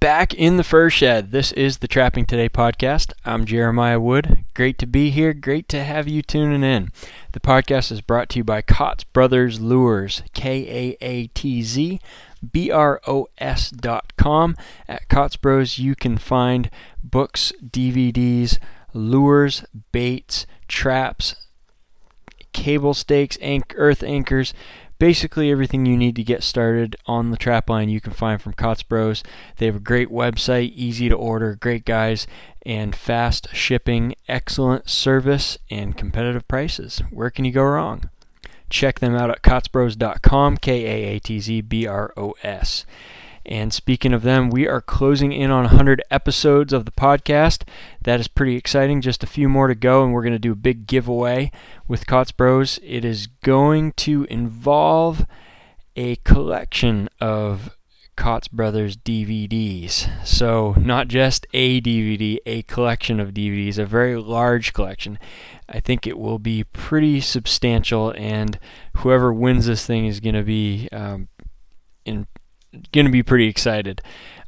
back in the fur shed. This is the Trapping Today podcast. I'm Jeremiah Wood. Great to be here. Great to have you tuning in. The podcast is brought to you by Kaatz Brothers Lures, KAATZBROS.com. At Kaatz Bros, you can find books, DVDs, lures, baits, traps, cable stakes, earth anchors. Basically everything you need to get started on the trap line you can find from Kaatz Bros. They have a great website, easy to order, great guys, and fast shipping, excellent service, and competitive prices. Where can you go wrong? Check them out at kaatzbros.com, KAATZBROS. And speaking of them, we are closing in on 100 episodes of the podcast. That is pretty exciting. Just a few more to go, and we're going to do a big giveaway with Kaatz Bros. It is going to involve a collection of Kaatz Brothers DVDs. So not just a DVD, a collection of DVDs, a very large collection. I think it will be pretty substantial, and whoever wins this thing is going to be pretty excited.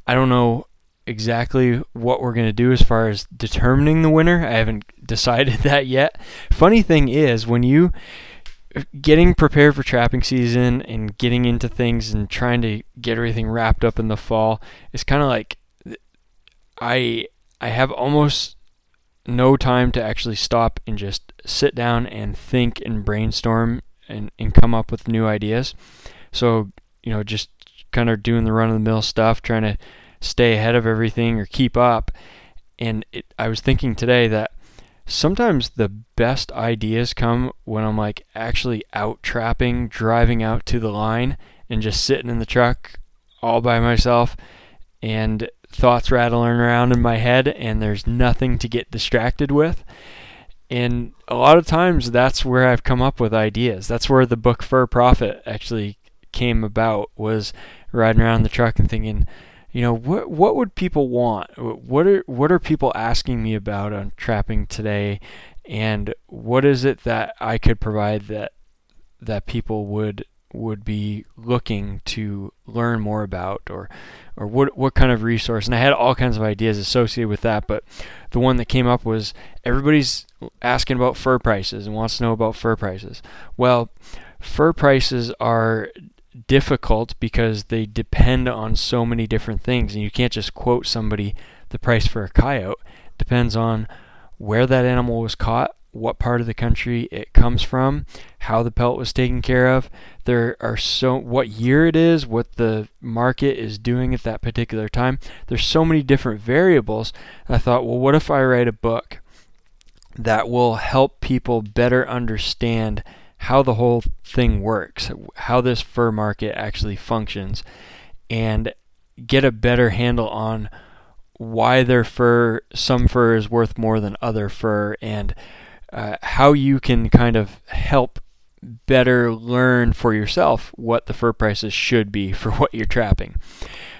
I don't know exactly what we're going to do as far as determining the winner. I haven't decided that yet. Funny thing is, when you getting prepared for trapping season and getting into things and trying to get everything wrapped up in the fall, it's kind of like I have almost no time to actually stop and just sit down and think and brainstorm and come up with new ideas. So, just kind of doing the run-of-the-mill stuff, trying to stay ahead of everything or keep up. And I was thinking today that sometimes the best ideas come when I'm like actually out trapping, driving out to the line and just sitting in the truck all by myself and thoughts rattling around in my head and there's nothing to get distracted with. And a lot of times that's where I've come up with ideas. That's where the book Fur Profit actually came about, was riding around the truck and thinking, what would people want? What are people asking me about on Trapping Today? And what is it that I could provide that people would be looking to learn more about, or what kind of resource? And I had all kinds of ideas associated with that, but the one that came up was everybody's asking about fur prices and wants to know about fur prices. Well, fur prices are difficult because they depend on so many different things, and you can't just quote somebody the price for a coyote. It depends on where that animal was caught, what part of the country it comes from, how the pelt was taken care of. What year it is, what the market is doing at that particular time. There's so many different variables. I thought, well, what if I write a book that will help people better understand how the whole thing works, how this fur market actually functions, and get a better handle on why some fur is worth more than other fur, and how you can kind of help better learn for yourself what the fur prices should be for what you're trapping.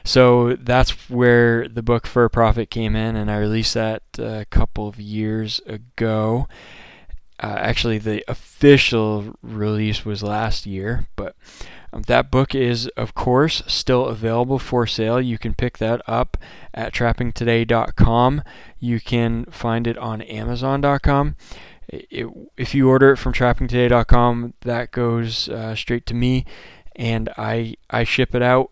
So that's where the book Fur Profit came in, and I released that a couple of years ago. Actually, the official release was last year, but that book is, of course, still available for sale. You can pick that up at trappingtoday.com. You can find it on amazon.com. If you order it from trappingtoday.com, that goes straight to me, and I ship it out.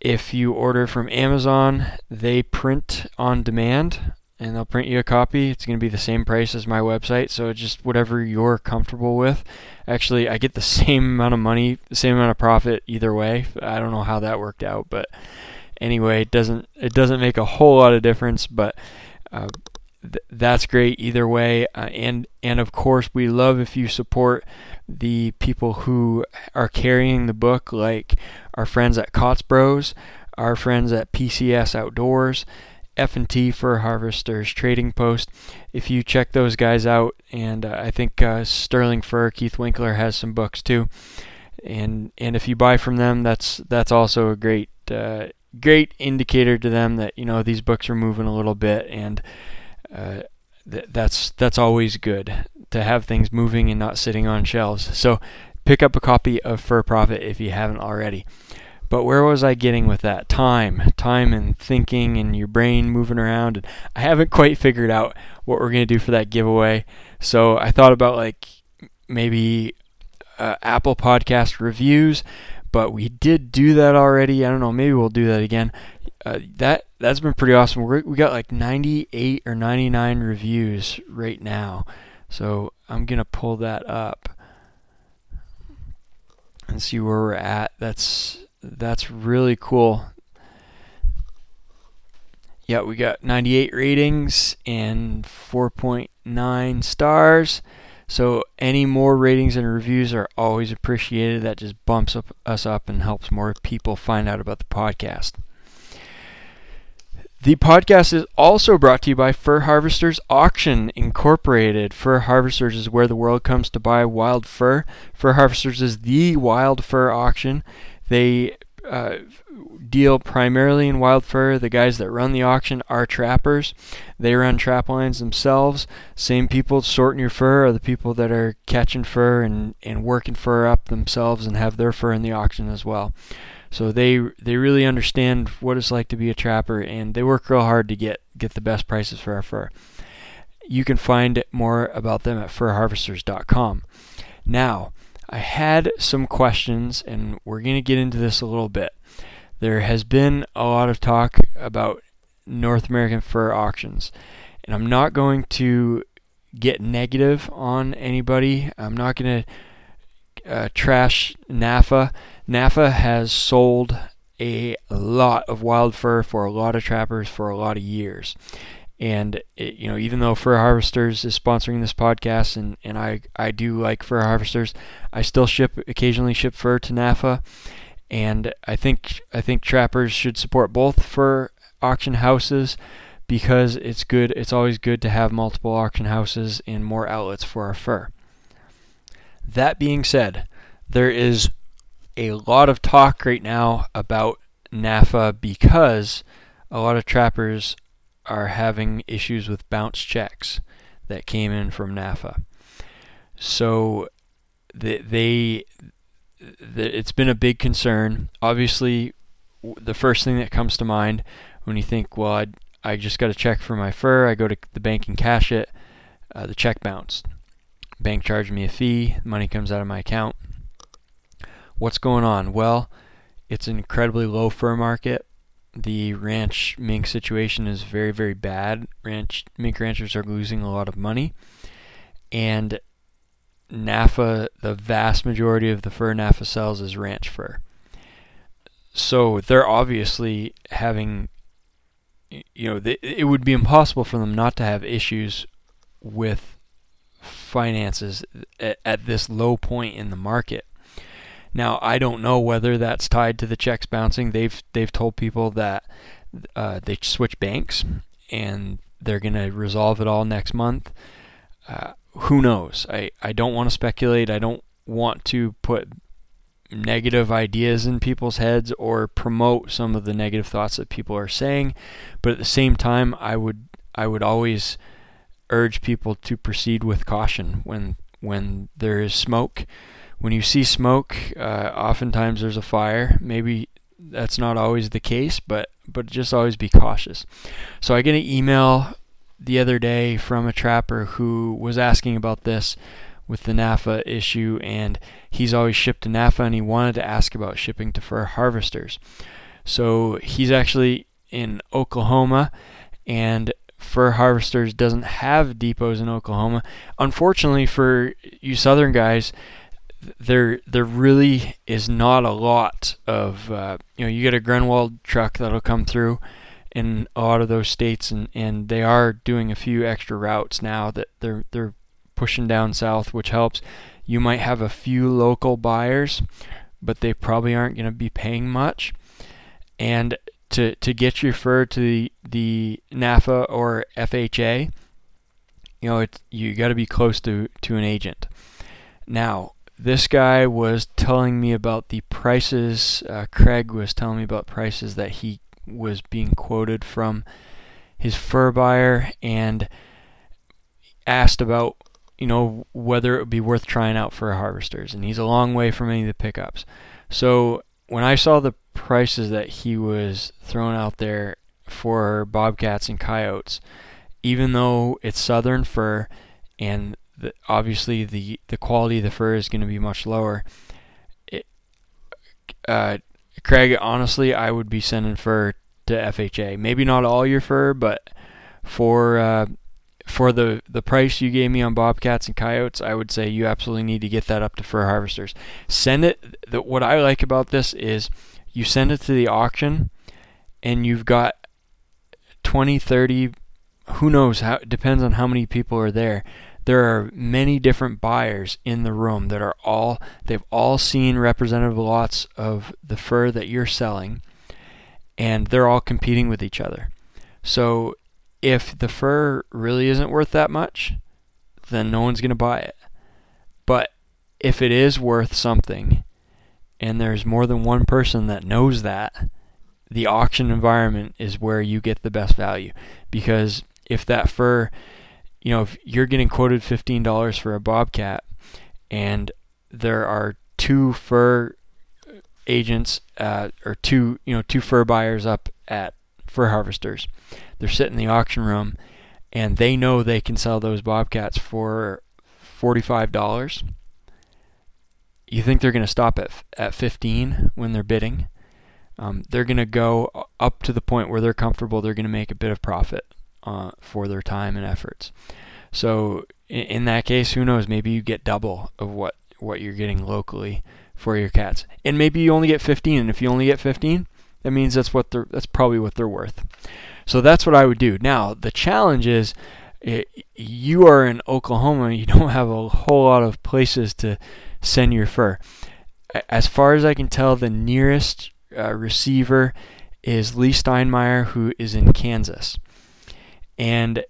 If you order from Amazon, they print on demand, and they'll print you a copy. It's going to be the same price as my website, so just whatever you're comfortable with. Actually, I get the same amount of money, the same amount of profit either way. I don't know how that worked out, but anyway, it doesn't make a whole lot of difference, but that's great either way. And of course, we love if you support the people who are carrying the book, like our friends at Kaatz Bros, our friends at PCS Outdoors, F and T Fur Harvesters Trading Post. If you check those guys out, and I think Sterling Fur, Keith Winkler has some books too. And if you buy from them, that's also a great indicator to them that these books are moving a little bit, and that's always good to have things moving and not sitting on shelves. So pick up a copy of Fur Profit if you haven't already. But where was I getting with that? Time and thinking and your brain moving around. And I haven't quite figured out what we're going to do for that giveaway. So I thought about like maybe Apple Podcast reviews, but we did do that already. I don't know. Maybe we'll do that again. That's been pretty awesome. We got like 98 or 99 reviews right now. So I'm going to pull that up and see where we're at. That's really cool. Yeah, we got 98 ratings and 4.9 stars. So any more ratings and reviews are always appreciated. That just bumps us up and helps more people find out about the podcast. The podcast is also brought to you by Fur Harvesters Auction Incorporated. Fur Harvesters is where the world comes to buy wild fur. Fur Harvesters is the wild fur auction. They deal primarily in wild fur. The guys that run the auction are trappers. They run trap lines themselves. Same people sorting your fur are the people that are catching fur and working fur up themselves and have their fur in the auction as well. So they really understand what it's like to be a trapper, and they work real hard to get the best prices for our fur. You can find more about them at furharvesters.com. Now, I had some questions, and we're going to get into this a little bit. There has been a lot of talk about North American fur auctions, and I'm not going to get negative on anybody. I'm not going to trash NAFA. NAFA has sold a lot of wild fur for a lot of trappers for a lot of years. And even though Fur Harvesters is sponsoring this podcast, and I do like Fur Harvesters, I still occasionally ship fur to NAFA, and I think trappers should support both fur auction houses because it's good. It's always good to have multiple auction houses and more outlets for our fur. That being said, there is a lot of talk right now about NAFA because a lot of trappers are having issues with bounce checks that came in from NAFA. So it's been a big concern. Obviously, the first thing that comes to mind when you think, well, I just got a check for my fur, I go to the bank and cash it, the check bounced. Bank charged me a fee, money comes out of my account. What's going on? Well, it's an incredibly low fur market. The ranch mink situation is very, very bad. Mink ranchers are losing a lot of money. And NAFA, the vast majority of the fur NAFA sells is ranch fur. So they're obviously having, it would be impossible for them not to have issues with finances at this low point in the market. Now, I don't know whether that's tied to the checks bouncing. They've told people that they switch banks and they're going to resolve it all next month. Who knows? I don't want to speculate. I don't want to put negative ideas in people's heads or promote some of the negative thoughts that people are saying. But at the same time, I would always urge people to proceed with caution when there is smoke. When you see smoke, oftentimes there's a fire. Maybe that's not always the case, but just always be cautious. So I get an email the other day from a trapper who was asking about this with the NAFA issue, and he's always shipped to NAFA, and he wanted to ask about shipping to Fur Harvesters. So he's actually in Oklahoma, and Fur Harvesters doesn't have depots in Oklahoma. Unfortunately for you Southern guys, there really is not a lot of, you get a Grunwald truck that'll come through in a lot of those states, and they are doing a few extra routes now that they're pushing down south, which helps. You might have a few local buyers, but they probably aren't going to be paying much. And to get your fur to the NAFA or FHA, you got to be close to an agent. Now, this guy was telling me about the prices, Craig was telling me about prices that he was being quoted from his fur buyer, and asked about, whether it would be worth trying out for Harvesters, and he's a long way from any of the pickups. So when I saw the prices that he was throwing out there for bobcats and coyotes, even though it's southern fur and obviously the quality of the fur is going to be much lower. Craig, honestly, I would be sending fur to FHA. Maybe not all your fur, but for the price you gave me on bobcats and coyotes, I would say you absolutely need to get that up to Fur Harvesters. Send it. What I like about this is you send it to the auction, and you've got 20, 30, who knows, depends on how many people are there. There are many different buyers in the room that they've all seen representative lots of the fur that you're selling, and they're all competing with each other. So if the fur really isn't worth that much, then no one's going to buy it. But if it is worth something, and there's more than one person that knows that, the auction environment is where you get the best value. Because if that fur, you know, if you're getting quoted $15 for a bobcat, and there are two fur agents or two fur buyers up at Fur Harvesters, they're sitting in the auction room, and they know they can sell those bobcats for $45. You think they're going to stop at 15 when they're bidding? They're going to go up to the point where they're comfortable. They're going to make a bit of profit for their time and efforts. So in that case, who knows, maybe you get double of what you're getting locally for your cats, and maybe you only get 15, and if you only get 15, that means that's probably what they're worth. So that's what I would do. Now the challenge is, you are in Oklahoma, you don't have a whole lot of places to send your fur. As far as I can tell, the nearest receiver is Lee Steinmeier, who is in Kansas. And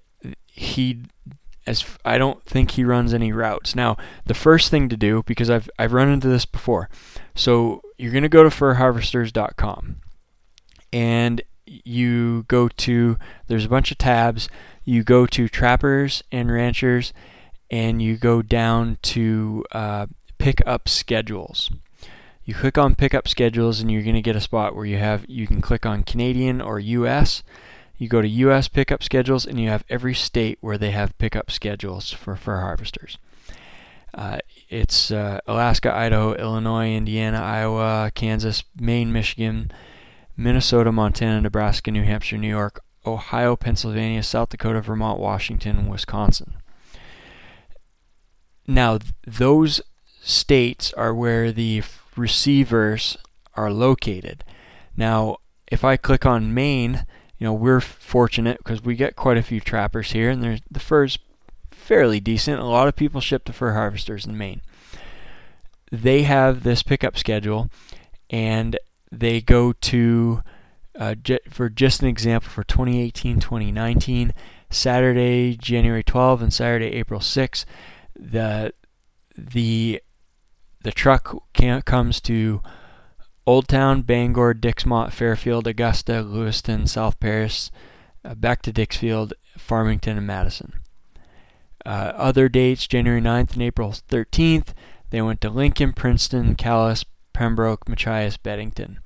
I don't think he runs any routes. Now, the first thing to do, because I've run into this before, so you're going to go to furharvesters.com, and you go to, there's a bunch of tabs. You go to Trappers and Ranchers, and you go down to Pick Up Schedules. You click on Pick Up Schedules, and you're going to get a spot where you can click on Canadian or U.S. You go to U.S. pickup schedules, and you have every state where they have pickup schedules for fur harvesters. It's Alaska, Idaho, Illinois, Indiana, Iowa, Kansas, Maine, Michigan, Minnesota, Montana, Nebraska, New Hampshire, New York, Ohio, Pennsylvania, South Dakota, Vermont, Washington, and Wisconsin. Now, those states are where the receivers are located. Now, if I click on Maine, you know, we're fortunate because we get quite a few trappers here, and the fur's fairly decent. A lot of people ship to Fur Harvesters in Maine. They have this pickup schedule, and they go to, for just an example, for 2018-2019, Saturday, January 12th and Saturday, April 6th, the truck comes to Old Town, Bangor, Dixmont, Fairfield, Augusta, Lewiston, South Paris, back to Dixfield, Farmington, and Madison. Other dates, January 9th and April 13th, they went to Lincoln, Princeton, Calais, Pembroke, Machias, Beddington.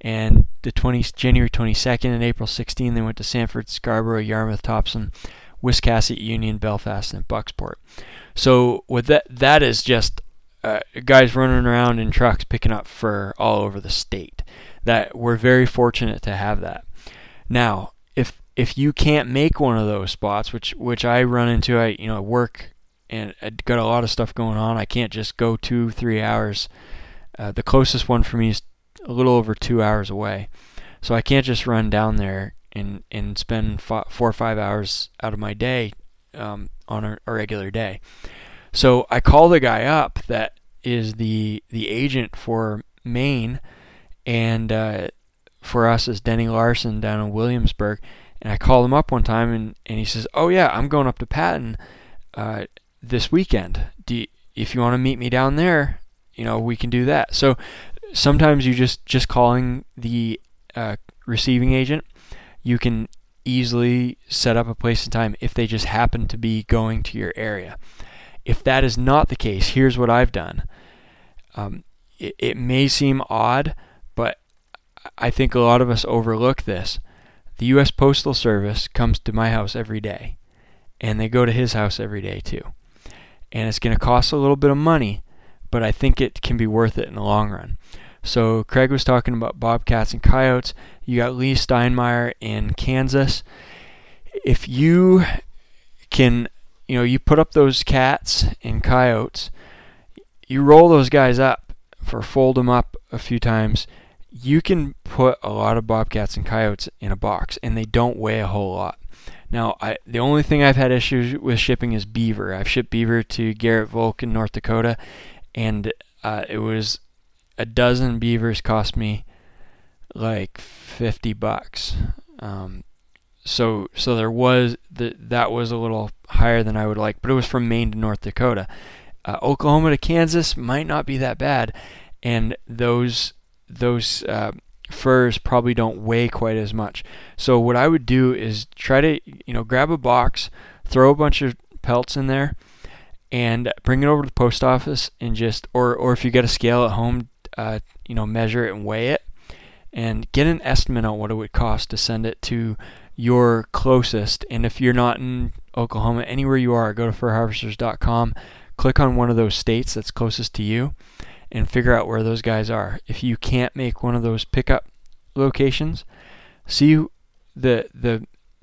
And January 22nd and April 16th, they went to Sanford, Scarborough, Yarmouth, Thompson, Wiscasset, Union, Belfast, and Bucksport. So with that is just guys running around in trucks picking up fur all over the state. That we're very fortunate to have that. Now, if you can't make one of those spots, which I run into, I work and I got a lot of stuff going on. I can't just go 2-3 hours. The closest one for me is a little over 2 hours away, so I can't just run down there and spend 4 or 5 hours out of my day on a regular day. So I call the guy up that is the agent for Maine, and for us is Denny Larson down in Williamsburg. And I called him up one time, and he says, "Oh yeah, I'm going up to Patton this weekend. If you want to meet me down there, you know, we can do that." So sometimes you just calling the receiving agent, you can easily set up a place and time if they just happen to be going to your area. If that is not the case, here's what I've done. It may seem odd, but I think a lot of us overlook this. The U.S. Postal Service comes to my house every day, and they go to his house every day too. And it's going to cost a little bit of money, but I think it can be worth it in the long run. So Craig was talking about bobcats and coyotes. You got Lee Steinmeier in Kansas. If you can, you know, you put up those cats and coyotes, you roll those guys up or fold them up a few times, you can put a lot of bobcats and coyotes in a box, and they don't weigh a whole lot. Now, the only thing I've had issues with shipping is beaver. I've shipped beaver to Garrett Volk in North Dakota, and it was a dozen beavers cost me like $50. So there was that was a little higher than I would like, but it was from Maine to North Dakota. Oklahoma to Kansas might not be that bad, and those furs probably don't weigh quite as much. So what I would do is try to, you know, grab a box, throw a bunch of pelts in there, and bring it over to the post office and just, or if you got a scale at home, you know, measure it and weigh it, and get an estimate on what it would cost to send it to your closest. And if you're not in Oklahoma, anywhere you are, go to furharvesters.com, click on one of those states that's closest to you, and figure out where those guys are. If you can't make one of those pickup locations, see the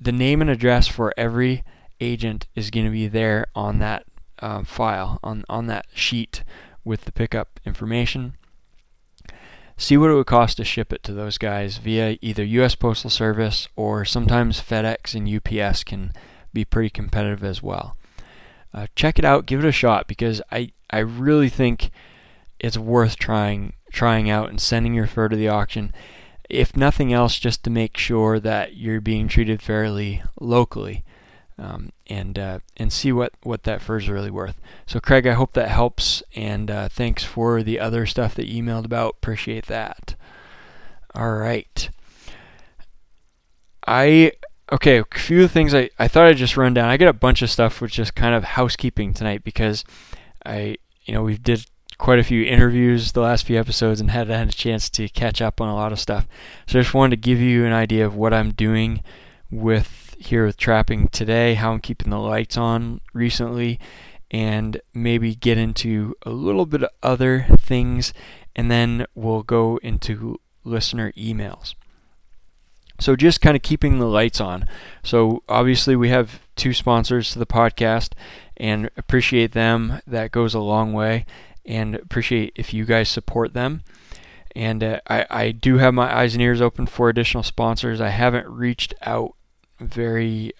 name and address for every agent is going to be there on that file, on that sheet with the pickup information. See what it would cost to ship it to those guys via either U.S. Postal Service, or sometimes FedEx and UPS can be pretty competitive as well. Check it out, give it a shot, because I really think it's worth trying out and sending your fur to the auction, if nothing else, just to make sure that you're being treated fairly locally, and see what that fur's really worth. So Craig, I hope that helps, and thanks for the other stuff that you emailed about. Appreciate that. All right. Okay, a few things I thought I'd just run down. I got a bunch of stuff which is kind of housekeeping tonight, because we did quite a few interviews the last few episodes and hadn't had a chance to catch up on a lot of stuff. So I just wanted to give you an idea of what I'm doing with Trapping Today, how I'm keeping the lights on recently, and maybe get into a little bit of other things, and then we'll go into listener emails. So just kind of keeping the lights on. So obviously we have two sponsors to the podcast, and appreciate them. That goes a long way. And appreciate if you guys support them. And I do have my eyes and ears open for additional sponsors. I haven't reached out very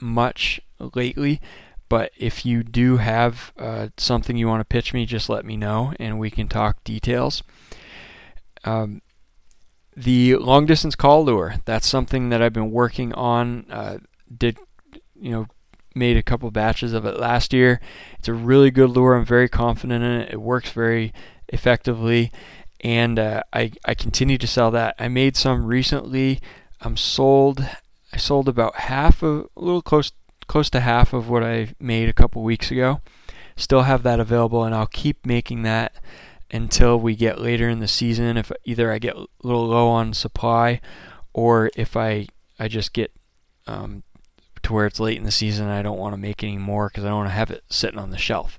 much lately, but if you do have something you want to pitch me, just let me know and we can talk details. The long distance call lure, that's something that I've been working on. Made a couple batches of it last year. It's a really good lure. I'm very confident in it. It works very effectively, and I continue to sell that. I made some recently. I sold about half of, a little close to half of what I made a couple weeks ago. Still have that available, and I'll keep making that until we get later in the season. If either I get a little low on supply, or if I just get to where it's late in the season and I don't want to make any more because I don't want to have it sitting on the shelf.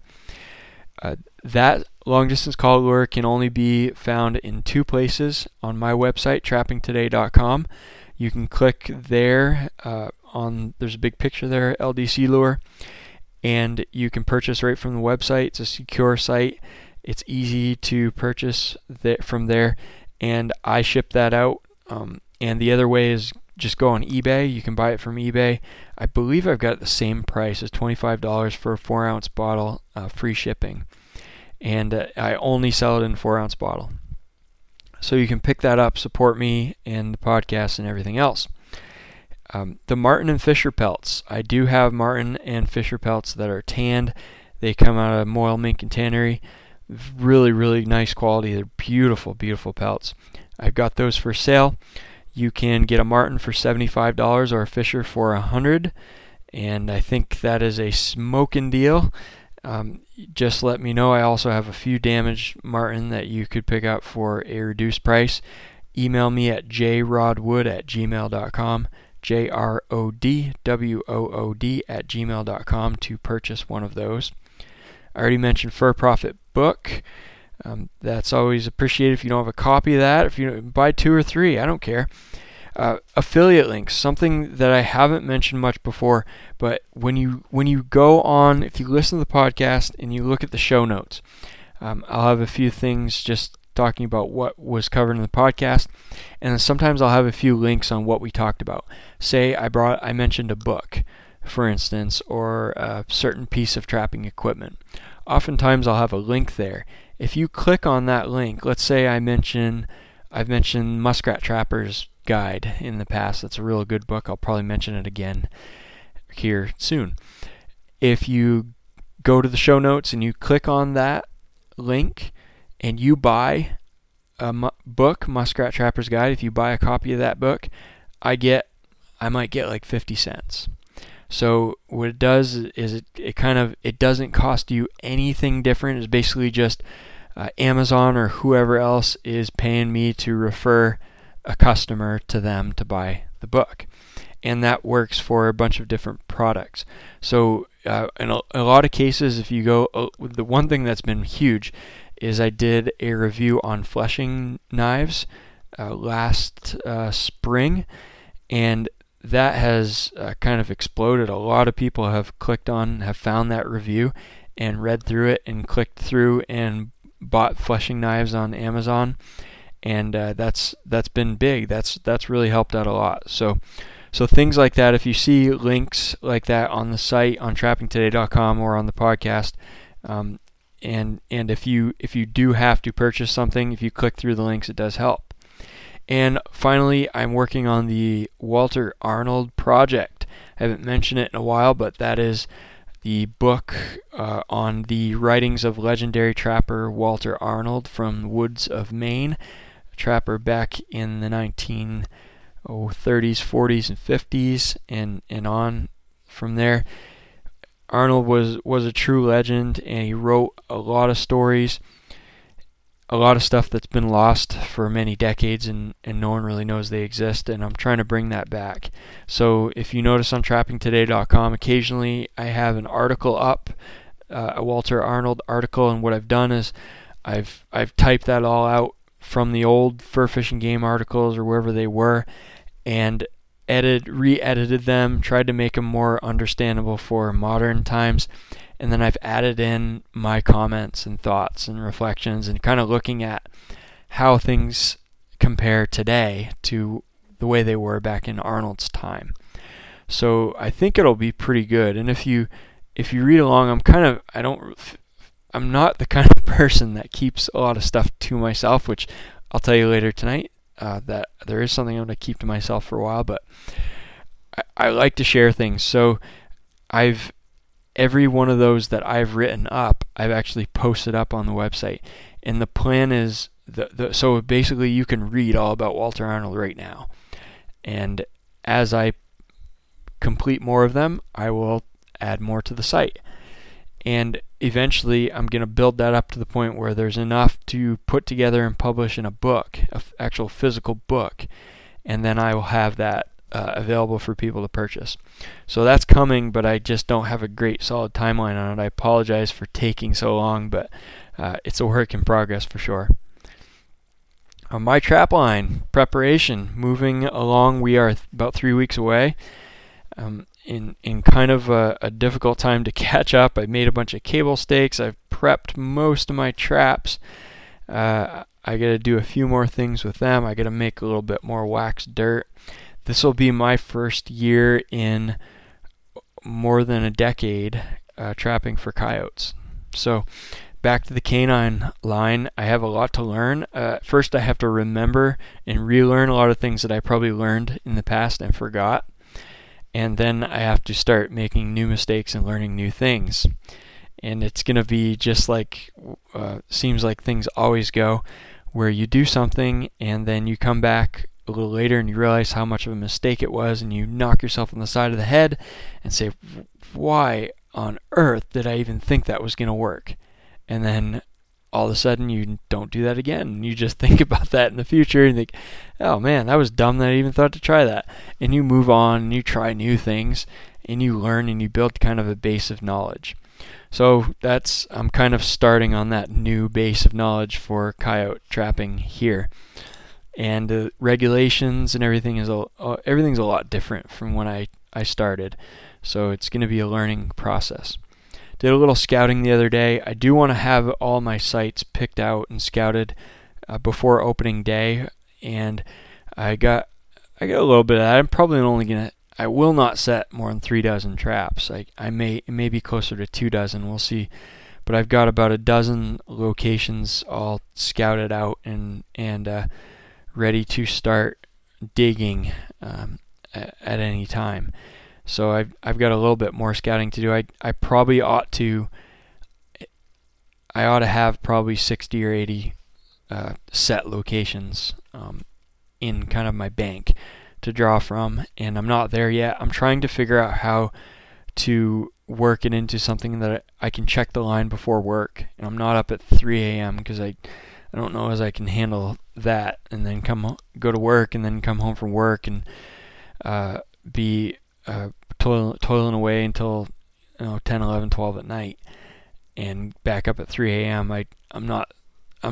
That long distance call lure can only be found in two places on my website, trappingtoday.com. You can click there, there's a big picture there, LDC lure, and you can purchase right from the website. It's a secure site. It's easy to purchase from there, and I ship that out. And the other way is just go on eBay. You can buy it from eBay. I believe I've got the same price as $25 for a 4-ounce bottle, free shipping. And I only sell it in a 4-ounce bottle. So you can pick that up, support me and the podcast and everything else. The Martin and Fisher pelts. I do have Martin and Fisher pelts that are tanned. They come out of Moyle, Mink, and Tannery. Really, really nice quality. They're beautiful, beautiful pelts. I've got those for sale. You can get a Martin for $75 or a Fisher for $100, and I think that is a smoking deal. Just let me know. I also have a few damaged Martin that you could pick up for a reduced price. Email me at jrodwood@gmail.com, jrodwood@gmail.com to purchase one of those. I already mentioned Fur Profit book. That's always appreciated if you don't have a copy of that. If you buy two or three, I don't care. Affiliate links, something that I haven't mentioned much before, but when you go on, if you listen to the podcast and you look at the show notes, I'll have a few things just talking about what was covered in the podcast, and sometimes I'll have a few links on what we talked about. Say I mentioned a book, for instance, or a certain piece of trapping equipment. Oftentimes I'll have a link there. If you click on that link, let's say I've mentioned Muskrat Trappers Guide in the past. That's a real good book. I'll probably mention it again here soon. If you go to the show notes and you click on that link and you buy a book, Muskrat Trapper's Guide, if you buy a copy of that book, I might get like 50 cents. So what it does is it doesn't cost you anything different. It's basically just Amazon or whoever else is paying me to refer a customer to them to buy the book, and that works for a bunch of different products. So in a lot of cases, if you go, the one thing that's been huge is I did a review on fleshing knives last spring, and that has kind of exploded. A lot of people have clicked on, have found that review and read through it and clicked through and bought fleshing knives on Amazon. And that's been big. That's really helped out a lot. So things like that. If you see links like that on the site, on trappingtoday.com or on the podcast, and if you do have to purchase something, if you click through the links, it does help. And finally, I'm working on the Walter Arnold project. I haven't mentioned it in a while, but that is the book on the writings of legendary trapper Walter Arnold from the woods of Maine. Trapper back in the 1930s, 40s, and 50s, and on from there. Arnold was a true legend, and he wrote a lot of stories, a lot of stuff that's been lost for many decades, and no one really knows they exist, and I'm trying to bring that back. So if you notice on trappingtoday.com, occasionally I have an article up, a Walter Arnold article, and what I've done is I've typed that all out from the old Fur Fish and Game articles or wherever they were, and re-edited them, tried to make them more understandable for modern times, and then I've added in my comments and thoughts and reflections and kind of looking at how things compare today to the way they were back in Arnold's time. So I think it'll be pretty good. And if you read along, I'm not the kind of person that keeps a lot of stuff to myself, which I'll tell you later tonight that there is something I'm going to keep to myself for a while, but I like to share things. So every one of those that I've written up, I've actually posted up on the website. And the plan is, so basically you can read all about Walter Arnold right now. And as I complete more of them, I will add more to the site. And eventually I'm going to build that up to the point where there's enough to put together and publish in a book, an actual physical book, and then I will have that available for people to purchase. So that's coming, but I just don't have a great solid timeline on it. I apologize for taking so long, but it's a work in progress for sure. On my trap line preparation, moving along, we are about 3 weeks away. In kind of a difficult time to catch up. I made a bunch of cable stakes. I've prepped most of my traps. I got to do a few more things with them. I got to make a little bit more wax dirt. This will be my first year in more than a decade trapping for coyotes. So back to the canine line, I have a lot to learn. First, I have to remember and relearn a lot of things that I probably learned in the past and forgot. And then I have to start making new mistakes and learning new things. And it's going to be just like, seems like things always go, where you do something and then you come back a little later and you realize how much of a mistake it was, and you knock yourself on the side of the head and say, why on earth did I even think that was going to work? And then all of a sudden you don't do that again. You just think about that in the future and think, oh man, that was dumb that I even thought to try that. And you move on and you try new things and you learn and you build kind of a base of knowledge. So that's, I'm kind of starting on that new base of knowledge for coyote trapping here. And the regulations and everything is everything's a lot different from when I started. So it's going to be a learning process. Did a little scouting the other day. I do want to have all my sites picked out and scouted before opening day, and I got a little bit of that. I'm probably only gonna, I will not set more than 3 dozen traps. I may be closer to 2 dozen. We'll see. But I've got about 12 locations all scouted out and ready to start digging at any time. So I've got a little bit more scouting to do. I ought to have probably 60 or 80 set locations in kind of my bank to draw from, and I'm not there yet. I'm trying to figure out how to work it into something that I can check the line before work, and I'm not up at 3 a.m. because I don't know as I can handle that, and then go to work and then come home from work and be toiling away until 10, 11, 12 at night, and back up at 3 a.m. I'm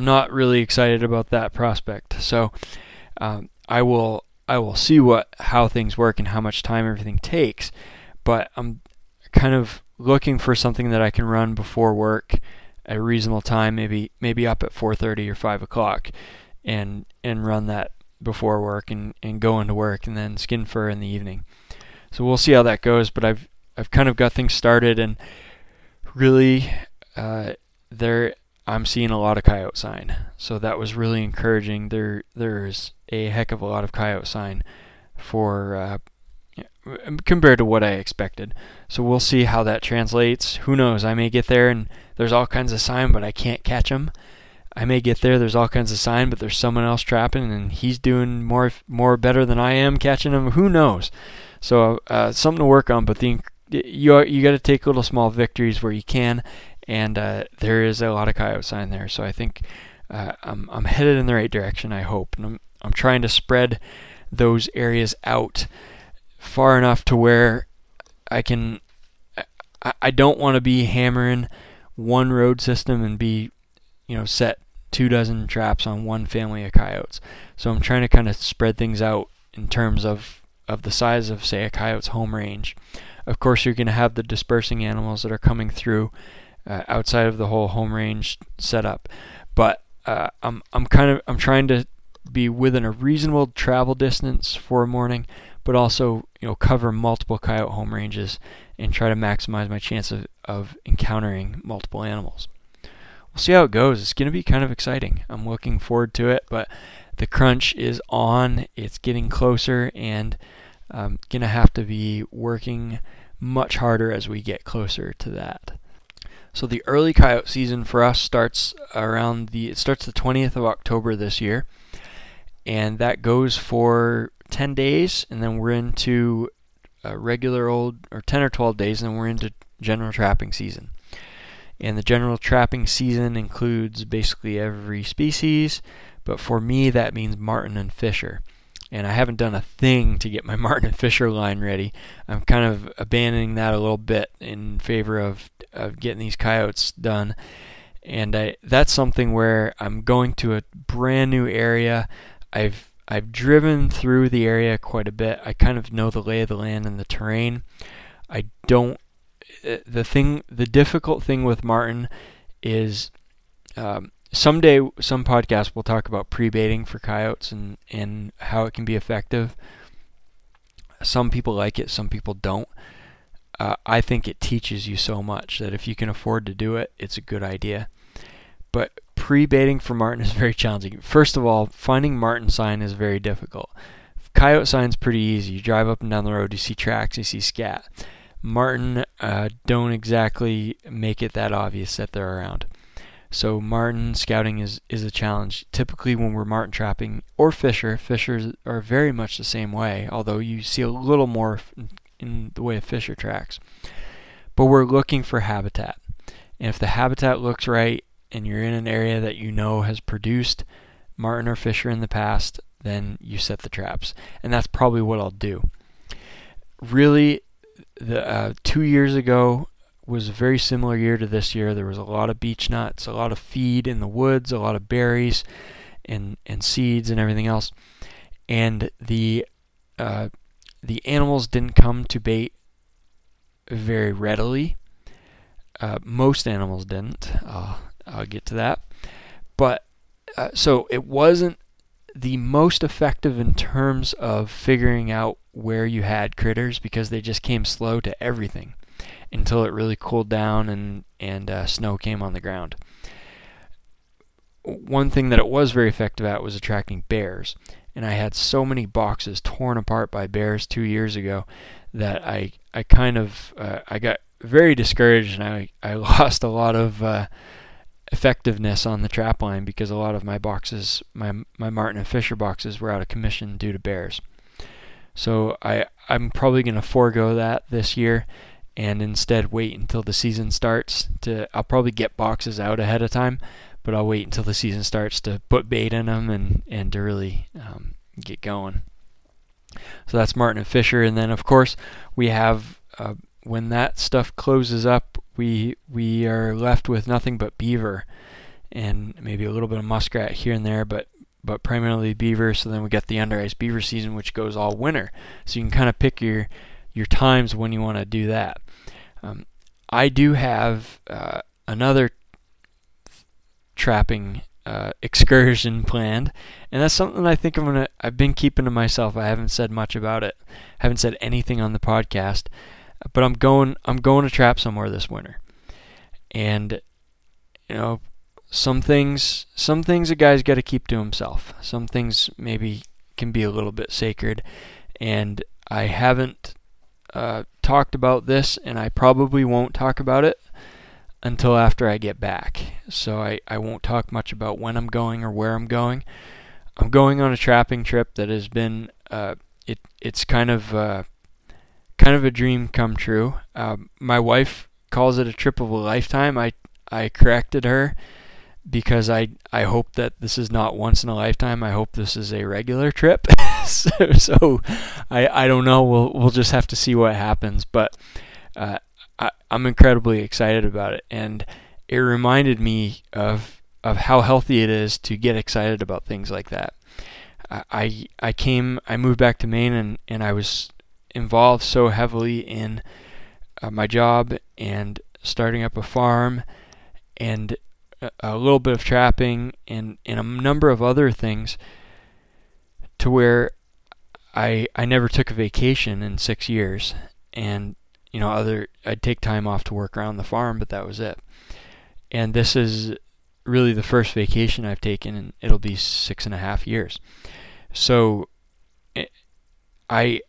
not really excited about that prospect. So I will see how things work and how much time everything takes. But I'm kind of looking for something that I can run before work at a reasonable time, maybe up at 4:30 or 5 o'clock, and run that before work and go into work and then skin fur in the evening. So we'll see how that goes, but I've kind of got things started, and really I'm seeing a lot of coyote sign. So that was really encouraging. There's a heck of a lot of coyote sign for compared to what I expected. So we'll see how that translates. Who knows? I may get there and there's all kinds of sign, but I can't catch them. I may get there, there's all kinds of sign, but there's someone else trapping and he's doing more better than I am catching them. Who knows? So something to work on, but you got to take little small victories where you can, and there is a lot of coyote sign there. So I think I'm headed in the right direction, I hope, and I'm trying to spread those areas out far enough to where I can. I don't want to be hammering one road system and be, set 2 dozen traps on one family of coyotes. So I'm trying to kind of spread things out in terms of the size of, say, a coyote's home range. Of course, you're going to have the dispersing animals that are coming through outside of the whole home range setup. But I'm trying to be within a reasonable travel distance for a morning, but also cover multiple coyote home ranges and try to maximize my chance of encountering multiple animals. We'll see how it goes. It's going to be kind of exciting. I'm looking forward to it, but the crunch is on. It's getting closer, and I'm going to have to be working much harder as we get closer to that. So the early coyote season for us starts the 20th of October this year, and that goes for 10 days, and then we're into a regular 10 or 12 days, and then we're into general trapping season. And the general trapping season includes basically every species, but for me that means marten and fisher. And I haven't done a thing to get my marten and fisher line ready. I'm kind of abandoning that a little bit in favor of getting these coyotes done. And that's something where I'm going to a brand new area. I've driven through the area quite a bit. I kind of know the lay of the land and the terrain. The difficult thing with marten is someday some podcast will talk about pre-baiting for coyotes and how it can be effective. Some people like it, some people don't. I think it teaches you so much that if you can afford to do it, it's a good idea. But pre-baiting for marten is very challenging. First of all, finding marten sign is very difficult. Coyote sign's pretty easy. You drive up and down the road, you see tracks, you see scat. Marten don't exactly make it that obvious that they're around. So marten scouting is a challenge. Typically when we're marten trapping or fishers are very much the same way, although you see a little more in the way of fisher tracks. But we're looking for habitat. And if the habitat looks right and you're in an area that you know has produced marten or fisher in the past, then you set the traps. And that's probably what I'll do. Really, the 2 years ago was a very similar year to this year. There was a lot of beech nuts, a lot of feed in the woods, a lot of berries and seeds and everything else. And the animals didn't come to bait very readily. Most animals didn't. I'll get to that. But so it wasn't the most effective in terms of figuring out where you had critters, because they just came slow to everything until it really cooled down and snow came on the ground. One thing that it was very effective at was attracting bears. And I had so many boxes torn apart by bears 2 years ago that I kind of I got very discouraged, and I lost a lot of effectiveness on the trap line because a lot of my boxes, my marten and fisher boxes, were out of commission due to bears. So I'm probably going to forego that this year and instead wait until the season starts. I'll probably get boxes out ahead of time, but I'll wait until the season starts to put bait in them and to really get going. So that's marten and fisher, and then of course we have when that stuff closes up, we are left with nothing but beaver and maybe a little bit of muskrat here and there, but primarily beaver. So then we get the under ice beaver season, which goes all winter. So you can kind of pick your times when you want to do that. I do have another trapping excursion planned, and that's something I think I've been keeping to myself. I haven't said much about it. I haven't said anything on the podcast, but I'm going to trap somewhere this winter. And you know, some things a guy's got to keep to himself. Some things maybe can be a little bit sacred, and I haven't talked about this, and I probably won't talk about it until after I get back. So I won't talk much about when I'm going or where I'm going. I'm going on a trapping trip that has been it's kind of a dream come true. My wife calls it a trip of a lifetime. I corrected her because I hope that this is not once in a lifetime. I hope this is a regular trip. so I don't know. We'll just have to see what happens. But I'm incredibly excited about it, and it reminded me of how healthy it is to get excited about things like that. I moved back to Maine, and I was involved so heavily in my job and starting up a farm and a little bit of trapping and a number of other things, to where I never took a vacation in 6 years. And you know, I'd take time off to work around the farm, but that was it. And this is really the first vacation I've taken, and it'll be 6.5 years. So I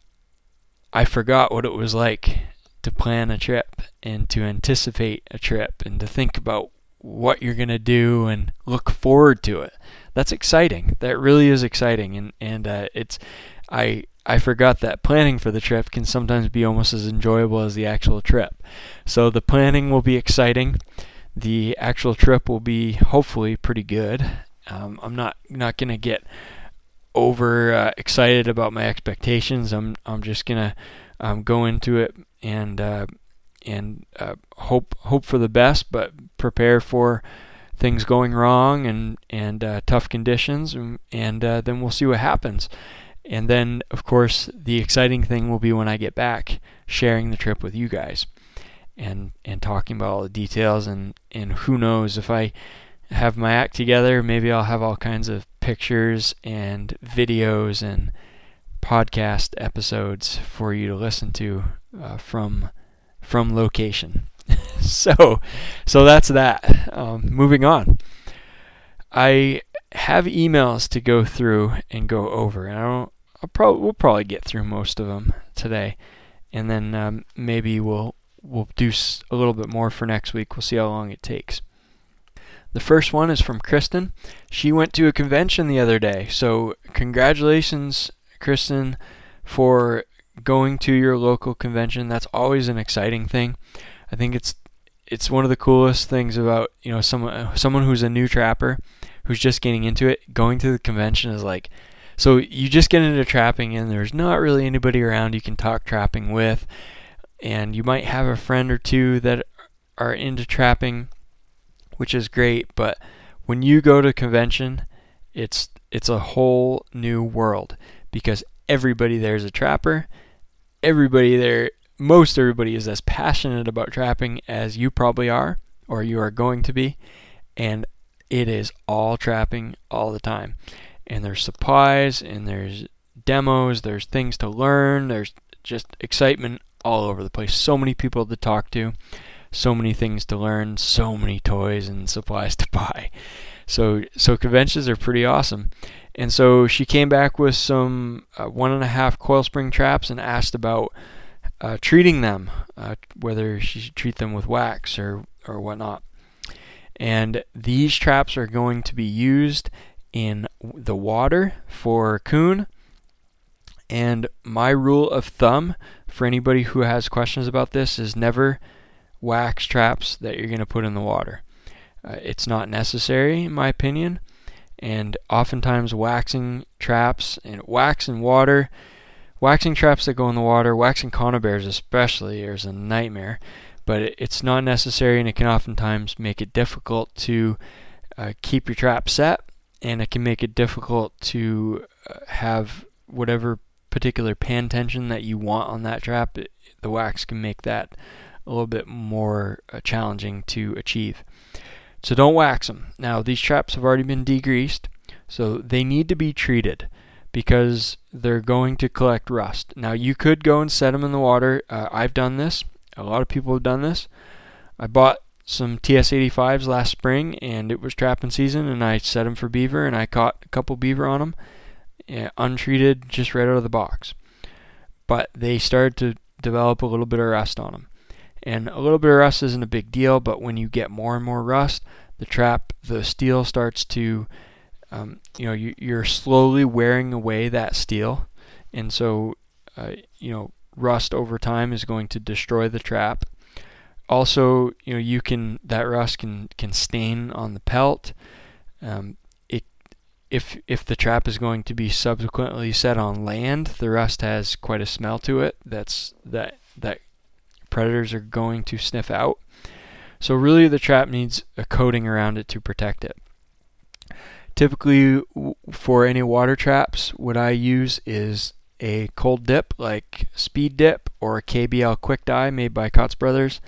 forgot what it was like to plan a trip and to anticipate a trip and to think about what you're going to do and look forward to it. That's exciting. That really is exciting. And it's I forgot that planning for the trip can sometimes be almost as enjoyable as the actual trip. So the planning will be exciting. The actual trip will be hopefully pretty good. I'm not gonna get over excited about my expectations. I'm just gonna go into it and hope for the best, but prepare for things going wrong and tough conditions, and then we'll see what happens. And then, of course, the exciting thing will be when I get back, sharing the trip with you guys and talking about all the details. And who knows, if I have my act together, maybe I'll have all kinds of pictures and videos and podcast episodes for you to listen to from location. So that's that. Moving on. I have emails to go through and go over, and we'll probably get through most of them today, and then maybe we'll do a little bit more for next week. We'll see how long it takes. The first one is from Kristen. She went to a convention the other day, so congratulations, Kristen, for going to your local convention. That's always an exciting thing. I think it's it's one of the coolest things about, you know, someone who's a new trapper who's just getting into it. Going to the convention is like, so you just get into trapping and there's not really anybody around you can talk trapping with, and you might have a friend or two that are into trapping, which is great, but when you go to convention, it's a whole new world because everybody there is a trapper. Everybody there, most everybody is as passionate about trapping as you probably are or you are going to be, and it is all trapping all the time. And there's supplies and there's demos, there's things to learn, there's just excitement all over the place. So many people to talk to, so many things to learn, so many toys and supplies to buy. So conventions are pretty awesome. And so she came back with some 1.5 coil spring traps and asked about treating them, whether she should treat them with wax or whatnot. And these traps are going to be used in the water for coon. And my rule of thumb for anybody who has questions about this is never wax traps that you're going to put in the water. It's not necessary, in my opinion, and oftentimes waxing traps that go in the water, waxing conibears especially, is a nightmare, but it's not necessary, and it can oftentimes make it difficult to keep your trap set, and it can make it difficult to have whatever particular pan tension that you want on that trap. The wax can make that a little bit more challenging to achieve. So don't wax them. Now, these traps have already been degreased, so they need to be treated because they're going to collect rust. Now, you could go and set them in the water. I've done this. A lot of people have done this. I bought some TS-85s last spring, and it was trapping season, and I set them for beaver, and I caught a couple beaver on them, untreated, just right out of the box. But they started to develop a little bit of rust on them. And a little bit of rust isn't a big deal, but when you get more and more rust, the steel starts to, you're slowly wearing away that steel. And so, rust over time is going to destroy the trap. Also, that rust can stain on the pelt. If the trap is going to be subsequently set on land, the rust has quite a smell to it. That predators are going to sniff out. So really the trap needs a coating around it to protect it. Typically for any water traps, what I use is a cold dip like Speed Dip or a KBL Quick Dye made by Kaatz Brothers,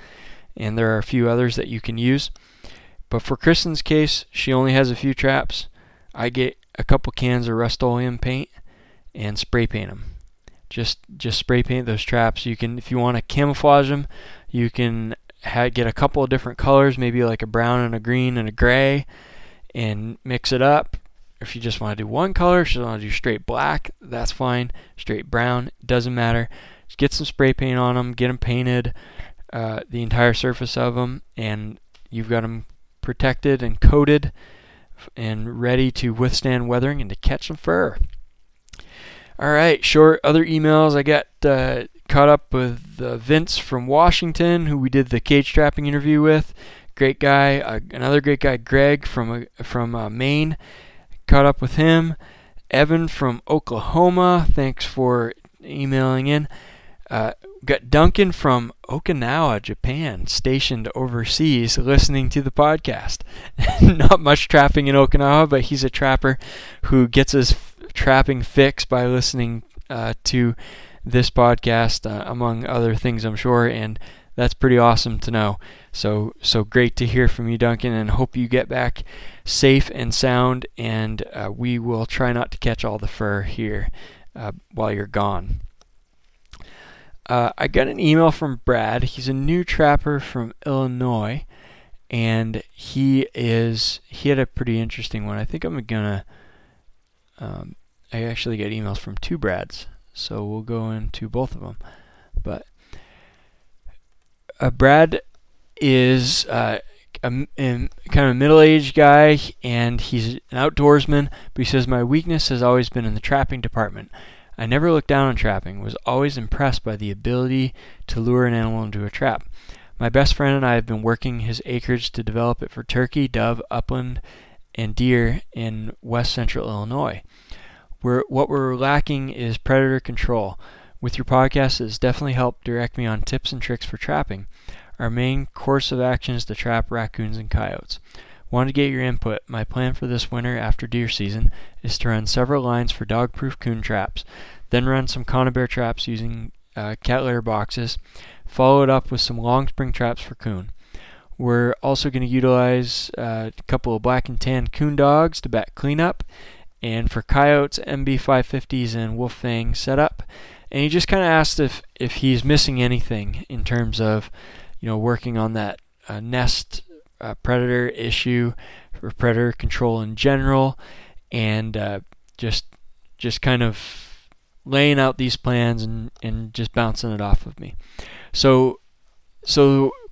and there are a few others that you can use. But for Kristen's case, she only has a few traps. I get a couple cans of Rust-Oleum paint and spray paint them. Just spray paint those traps. You can, if you want to camouflage them, you can get a couple of different colors, maybe like a brown and a green and a gray, and mix it up. If you just want to do one color, if you want to do straight black, that's fine. Straight brown, doesn't matter. Just get some spray paint on them, get them painted, the entire surface of them, and you've got them protected and coated and ready to withstand weathering and to catch some fur. All right, short other emails. I got caught up with Vince from Washington, who we did the cage trapping interview with. Great guy. Another great guy, Greg from Maine. Caught up with him. Evan from Oklahoma. Thanks for emailing in. Got Duncan from Okinawa, Japan, stationed overseas, listening to the podcast. Not much trapping in Okinawa, but he's a trapper who gets his trapping fix by listening to this podcast, among other things, I'm sure, and that's pretty awesome to know. So great to hear from you, Duncan, and hope you get back safe and sound, and we will try not to catch all the fur here while you're gone. I got an email from Brad. He's a new trapper from Illinois, and he had a pretty interesting one. I think I'm gonna I actually get emails from two Brads, so we'll go into both of them. But Brad is kind of a middle-aged guy, and he's an outdoorsman, but he says, "My weakness has always been in the trapping department. I never looked down on trapping, was always impressed by the ability to lure an animal into a trap. My best friend and I have been working his acreage to develop it for turkey, dove, upland, and deer in west central Illinois. What we're lacking is predator control. With your podcast, it's definitely helped direct me on tips and tricks for trapping. Our main course of action is to trap raccoons and coyotes. Wanted to get your input. My plan for this winter after deer season is to run several lines for dog-proof coon traps, then run some conibear traps using cat litter boxes, follow it up with some long spring traps for coon. We're also going to utilize a couple of black and tan coon dogs to bat cleanup, and for coyotes, MB550s and wolf fang setup. And he just kind of asked if he's missing anything in terms of, working on that nest predator issue or predator control in general, and just kind of laying out these plans and just bouncing it off of me. So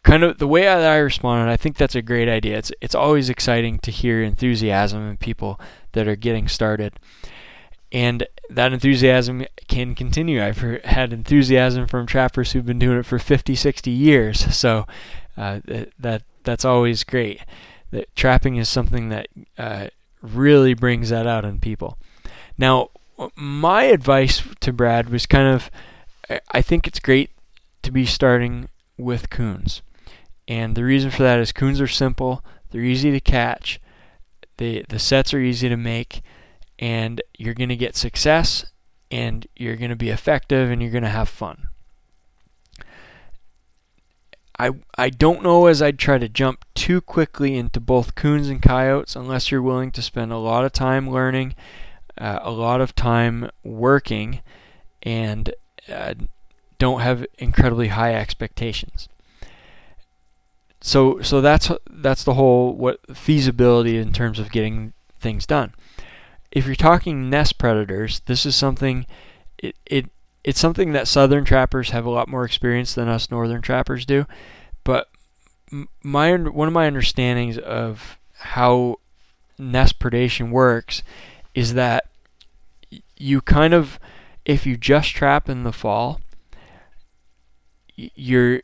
kind of the way that I responded, I think that's a great idea. It's always exciting to hear enthusiasm in people that are getting started, and that enthusiasm can continue. I've had enthusiasm from trappers who've been doing it for 50, 60 years, so that's always great. That trapping is something that really brings that out in people. Now, my advice to Brad was kind of, I think it's great to be starting with coons. And the reason for that is coons are simple, they're easy to catch, the sets are easy to make, and you're going to get success, and you're going to be effective, and you're going to have fun. I don't know as I'd try to jump too quickly into both coons and coyotes unless you're willing to spend a lot of time learning, a lot of time working, and don't have incredibly high expectations. So that's the whole feasibility in terms of getting things done. If you're talking nest predators, this is something it's something that southern trappers have a lot more experience than us northern trappers do, but one of my understandings of how nest predation works is that you kind of, if you just trap in the fall, you're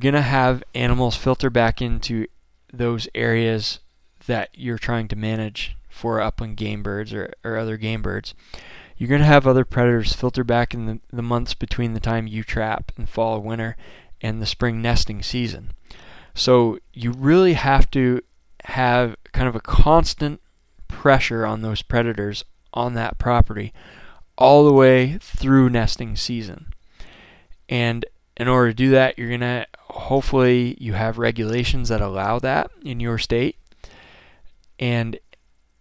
gonna have animals filter back into those areas that you're trying to manage for upland game birds or other game birds. You're going to have other predators filter back in the months between the time you trap in fall, winter, and the spring nesting season. So you really have to have kind of a constant pressure on those predators on that property all the way through nesting season. And in order to do that, you're going to, hopefully you have regulations that allow that in your state. And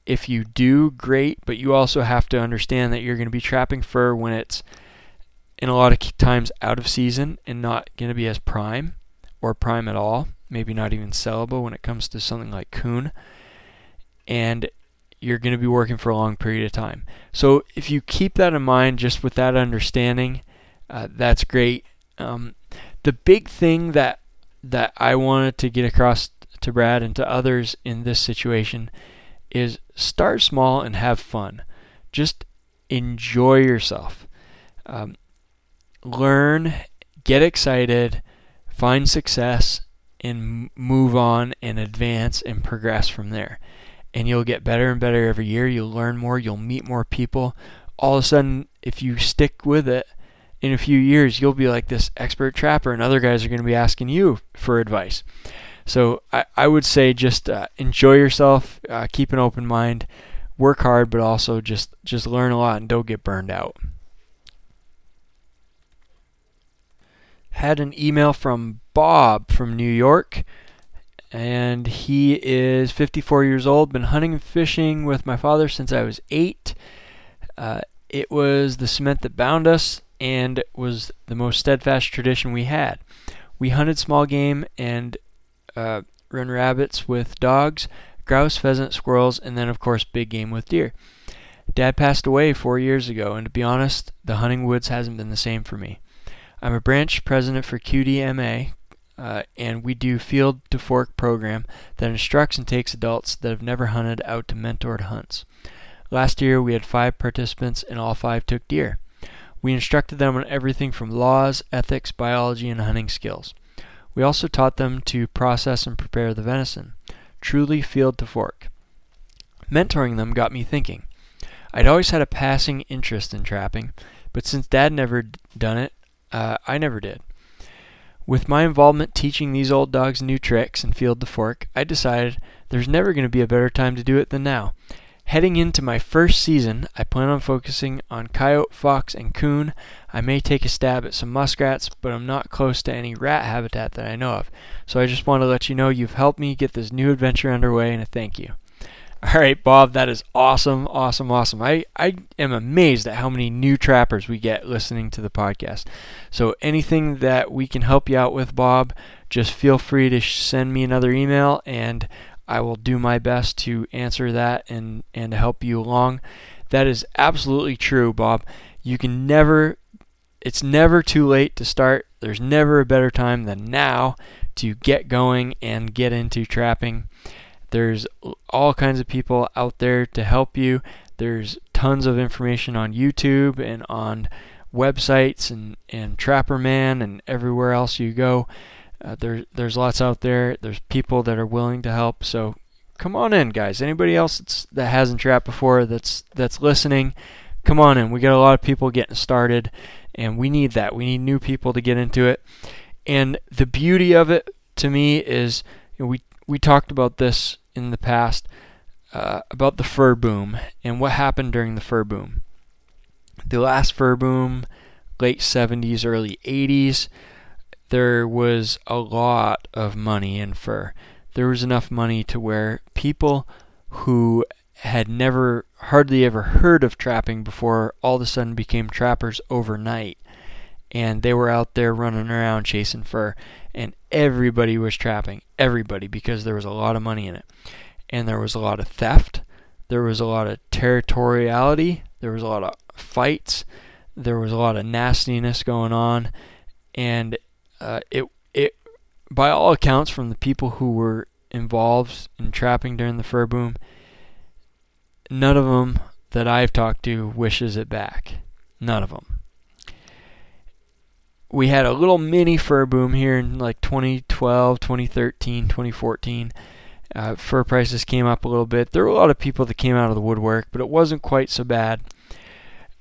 if you do, great, but you also have to understand that you're going to be trapping fur when it's, in a lot of times, out of season and not going to be as prime or prime at all, maybe not even sellable when it comes to something like coon, and you're going to be working for a long period of time. So if you keep that in mind, just with that understanding, that's great. The big thing that I wanted to get across to Brad and to others in this situation is start small and have fun. Just enjoy yourself. Learn, get excited, find success, and move on and advance and progress from there. And you'll get better and better every year. You'll learn more. You'll meet more people. All of a sudden, if you stick with it, in a few years, you'll be like this expert trapper, and other guys are going to be asking you for advice. So I would say just enjoy yourself, keep an open mind, work hard, but also just learn a lot and don't get burned out. Had an email from Bob from New York, and he is 54 years old, been hunting and fishing with my father since I was 8. It was the cement that bound us and was the most steadfast tradition we had. We hunted small game and run rabbits with dogs, grouse, pheasant, squirrels, and then of course big game with deer. Dad passed away 4 years ago, and to be honest, the hunting woods hasn't been the same for me. I'm a branch president for QDMA, and we do field to fork program that instructs and takes adults that have never hunted out to mentored hunts. Last year we had 5 participants, and all 5 took deer. We instructed them on everything from laws, ethics, biology, and hunting skills. We also taught them to process and prepare the venison, truly field to fork. Mentoring them got me thinking. I'd always had a passing interest in trapping, but since Dad never done it, I never did. With my involvement teaching these old dogs new tricks and field to fork, I decided there's never going to be a better time to do it than now. Heading into my first season, I plan on focusing on coyote, fox, and coon. I may take a stab at some muskrats, but I'm not close to any rat habitat that I know of. So I just want to let you know you've helped me get this new adventure underway, and a thank you. All right, Bob, that is awesome, awesome, awesome. I am amazed at how many new trappers we get listening to the podcast. So anything that we can help you out with, Bob, just feel free to send me another email, and I will do my best to answer that and help you along. That is absolutely true, Bob. It's never too late to start. There's never a better time than now to get going and get into trapping. There's all kinds of people out there to help you. There's tons of information on YouTube and on websites and Trapperman and everywhere else you go. There's lots out there. There's people that are willing to help. So come on in, guys. Anybody else that hasn't trapped before that's listening, come on in. We got a lot of people getting started, and we need that. We need new people to get into it. And the beauty of it to me is, you know, we talked about this in the past about the fur boom and what happened during the fur boom. The last fur boom, late 70s, early 80s. There was a lot of money in fur. There was enough money to where people who had never, hardly ever heard of trapping before, all of a sudden became trappers overnight. And they were out there running around chasing fur. And everybody was trapping. Everybody, because there was a lot of money in it. And there was a lot of theft. There was a lot of territoriality. There was a lot of fights. There was a lot of nastiness going on. And it by all accounts, from the people who were involved in trapping during the fur boom, none of them that I've talked to wishes it back. None of them. We had a little mini fur boom here in like 2012, 2013, 2014. Fur prices came up a little bit. There were a lot of people that came out of the woodwork, but it wasn't quite so bad.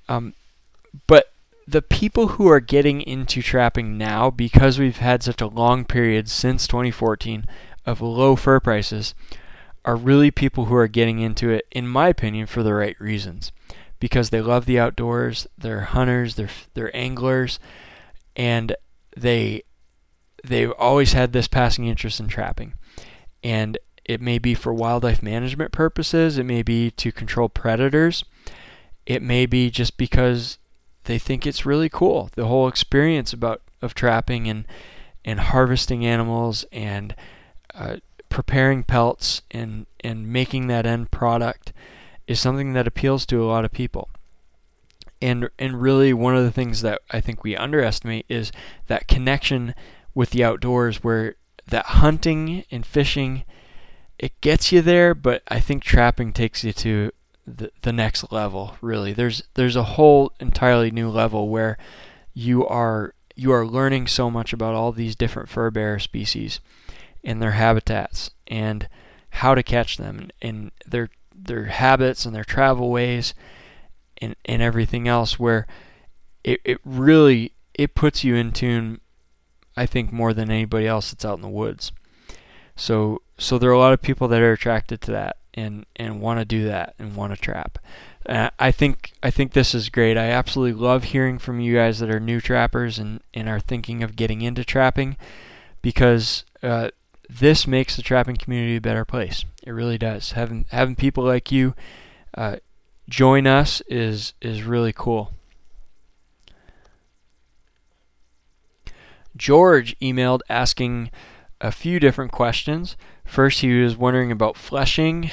But the people who are getting into trapping now, because we've had such a long period since 2014 of low fur prices, are really people who are getting into it, in my opinion, for the right reasons. Because they love the outdoors, they're hunters, they're anglers, and they've always had this passing interest in trapping. And it may be for wildlife management purposes, it may be to control predators, it may be just because they think it's really cool, the whole experience of trapping and harvesting animals and preparing pelts and making that end product is something that appeals to a lot of people. And really, one of the things that I think we underestimate is that connection with the outdoors, where that hunting and fishing, it gets you there, but I think trapping takes you to the next level. Really, there's a whole entirely new level where you are learning so much about all these different fur bearer species and their habitats and how to catch them and their habits and their travel ways and everything else, where it really puts you in tune, I think, more than anybody else that's out in the woods. So there are a lot of people that are attracted to that and want to do that and want to trap. I think this is great. I absolutely love hearing from you guys that are new trappers and are thinking of getting into trapping, because this makes the trapping community a better place. It really does. Having people like you join us is really cool. George emailed asking a few different questions. First, he was wondering about fleshing,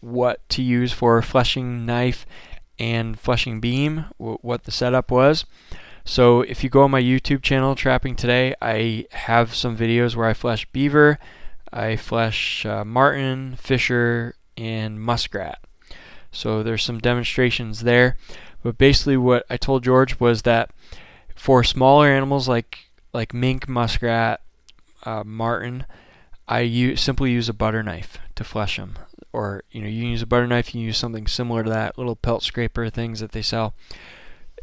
what to use for a fleshing knife and fleshing beam, what the setup was. So if you go on my YouTube channel, Trapping Today, I have some videos where I flesh beaver, I flesh marten, fisher, and muskrat. So there's some demonstrations there. But basically what I told George was that for smaller animals like mink, muskrat, marten, I simply use a butter knife to flesh them. Or, you know, you can use a butter knife, you can use something similar to that, little pelt scraper things that they sell.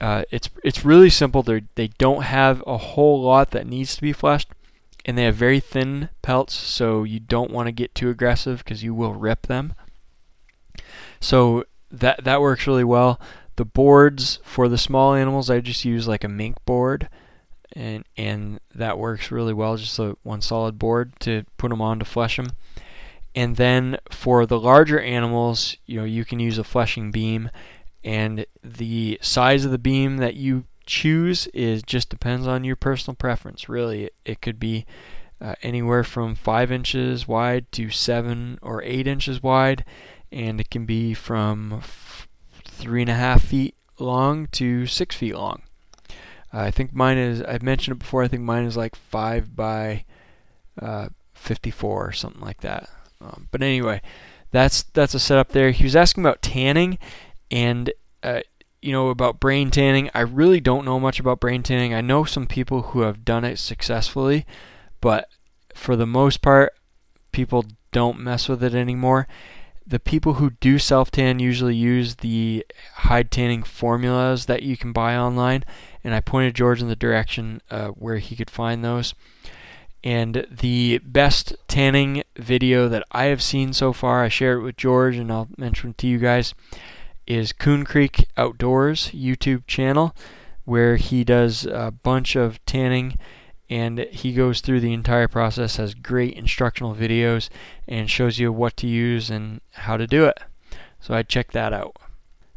It's really simple. They don't have a whole lot that needs to be fleshed, and they have very thin pelts, so you don't want to get too aggressive because you will rip them. So that works really well. The boards for the small animals, I just use like a mink board, and that works really well, just one solid board to put them on to flesh them. And then for the larger animals, you know, you can use a fleshing beam, and the size of the beam that you choose is just depends on your personal preference, really. It could be anywhere from 5 inches wide to 7 or 8 inches wide, and it can be from 3.5 feet long to 6 feet long. I think mine is, I've mentioned it before, I think mine is like 5 by 54 or something like that. But anyway, that's a setup there. He was asking about tanning and, you know, about brain tanning. I really don't know much about brain tanning. I know some people who have done it successfully, but for the most part, people don't mess with it anymore. The people who do self-tan usually use the hide tanning formulas that you can buy online, and I pointed George in the direction where he could find those. And the best tanning video that I have seen so far, I shared it with George and I'll mention it to you guys, is Coon Creek Outdoors YouTube channel, where he does a bunch of tanning and he goes through the entire process, has great instructional videos and shows you what to use and how to do it. So I checked that out.